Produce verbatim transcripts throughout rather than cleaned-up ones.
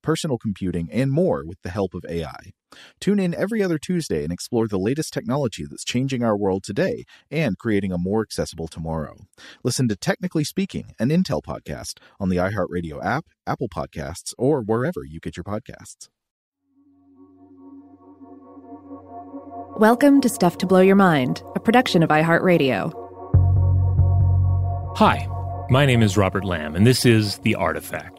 personal computing, and more with the help of A I. Tune in every other Tuesday and explore the latest technology that's changing our world today and creating a more accessible tomorrow. Listen to Technically Speaking, an Intel podcast, on the iHeartRadio app, Apple Podcasts, or wherever you get your podcasts. Welcome to Stuff to Blow Your Mind, a production of iHeartRadio. Hi, my name is Robert Lamb, and this is The Artifact,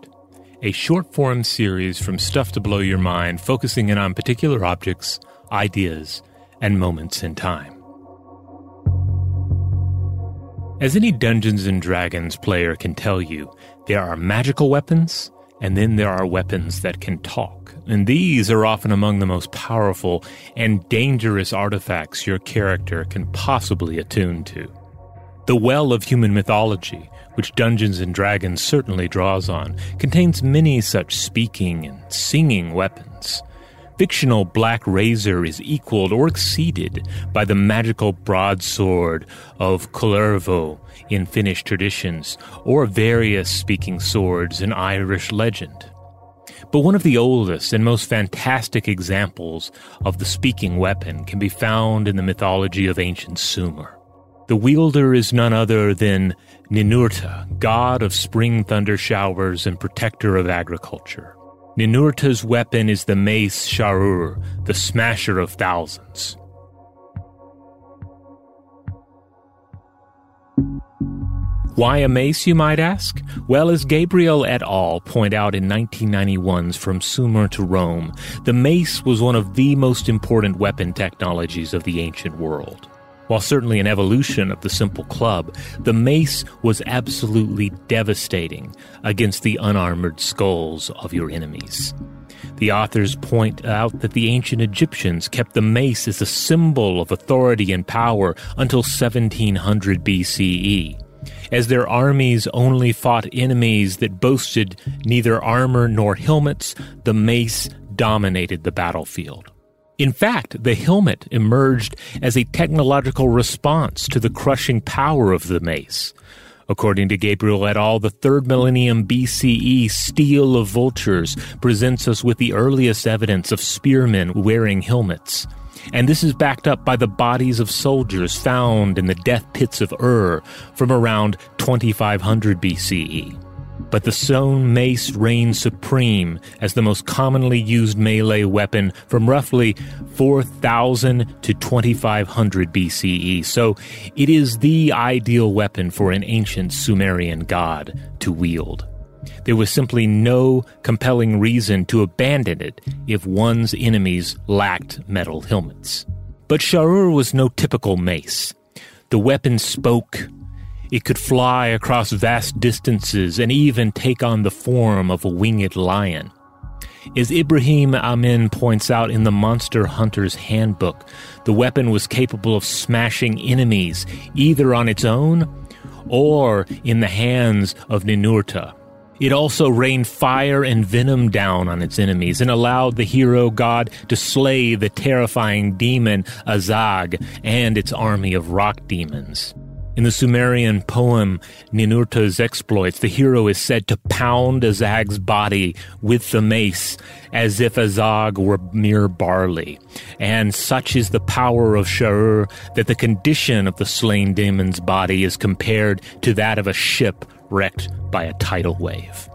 a short-form series from Stuff to Blow Your Mind focusing in on particular objects, ideas, and moments in time. As any Dungeons and Dragons player can tell you, there are magical weapons, and then there are weapons that can talk. And these are often among the most powerful and dangerous artifacts your character can possibly attune to. The well of human mythology, which Dungeons and Dragons certainly draws on, contains many such speaking and singing weapons. Fictional Black Razor is equaled or exceeded by the magical broadsword of Kullervo in Finnish traditions, or various speaking swords in Irish legend. But one of the oldest and most fantastic examples of the speaking weapon can be found in the mythology of ancient Sumer. The wielder is none other than Ninurta, god of spring thunder showers and protector of agriculture. Ninurta's weapon is the mace Sharur, the smasher of thousands. Why a mace, you might ask? Well, as Gabriel et al. Point out in nineteen ninety-one's From Sumer to Rome, the mace was one of the most important weapon technologies of the ancient world. While certainly an evolution of the simple club, the mace was absolutely devastating against the unarmored skulls of your enemies. The authors point out that the ancient Egyptians kept the mace as a symbol of authority and power until seventeen hundred B C E, as their armies only fought enemies that boasted neither armor nor helmets. The mace dominated the battlefield. In fact, the helmet emerged as a technological response to the crushing power of the mace. According to Gabriel et al., the third millennium B C E stele of vultures presents us with the earliest evidence of spearmen wearing helmets. And this is backed up by the bodies of soldiers found in the death pits of Ur from around twenty-five hundred B C E. But the sewn mace reigns supreme as the most commonly used melee weapon from roughly four thousand to twenty-five hundred B C E. So it is the ideal weapon for an ancient Sumerian god to wield. There was simply no compelling reason to abandon it if one's enemies lacked metal helmets. But Sharur was no typical mace. The weapon spoke. It could fly across vast distances and even take on the form of a winged lion. As Ibrahim Amin points out in the Monster Hunter's Handbook, the weapon was capable of smashing enemies either on its own or in the hands of Ninurta. It also rained fire and venom down on its enemies and allowed the hero god to slay the terrifying demon Azag and its army of rock demons. In the Sumerian poem Ninurta's Exploits, the hero is said to pound Azag's body with the mace as if Azag were mere barley. And such is the power of Sharur that the condition of the slain demon's body is compared to that of a ship wrecked by a tidal wave.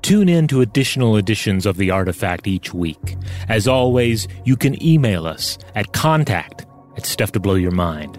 Tune in to additional editions of The Artifact each week. As always, you can email us at contact at stuff to blow your mind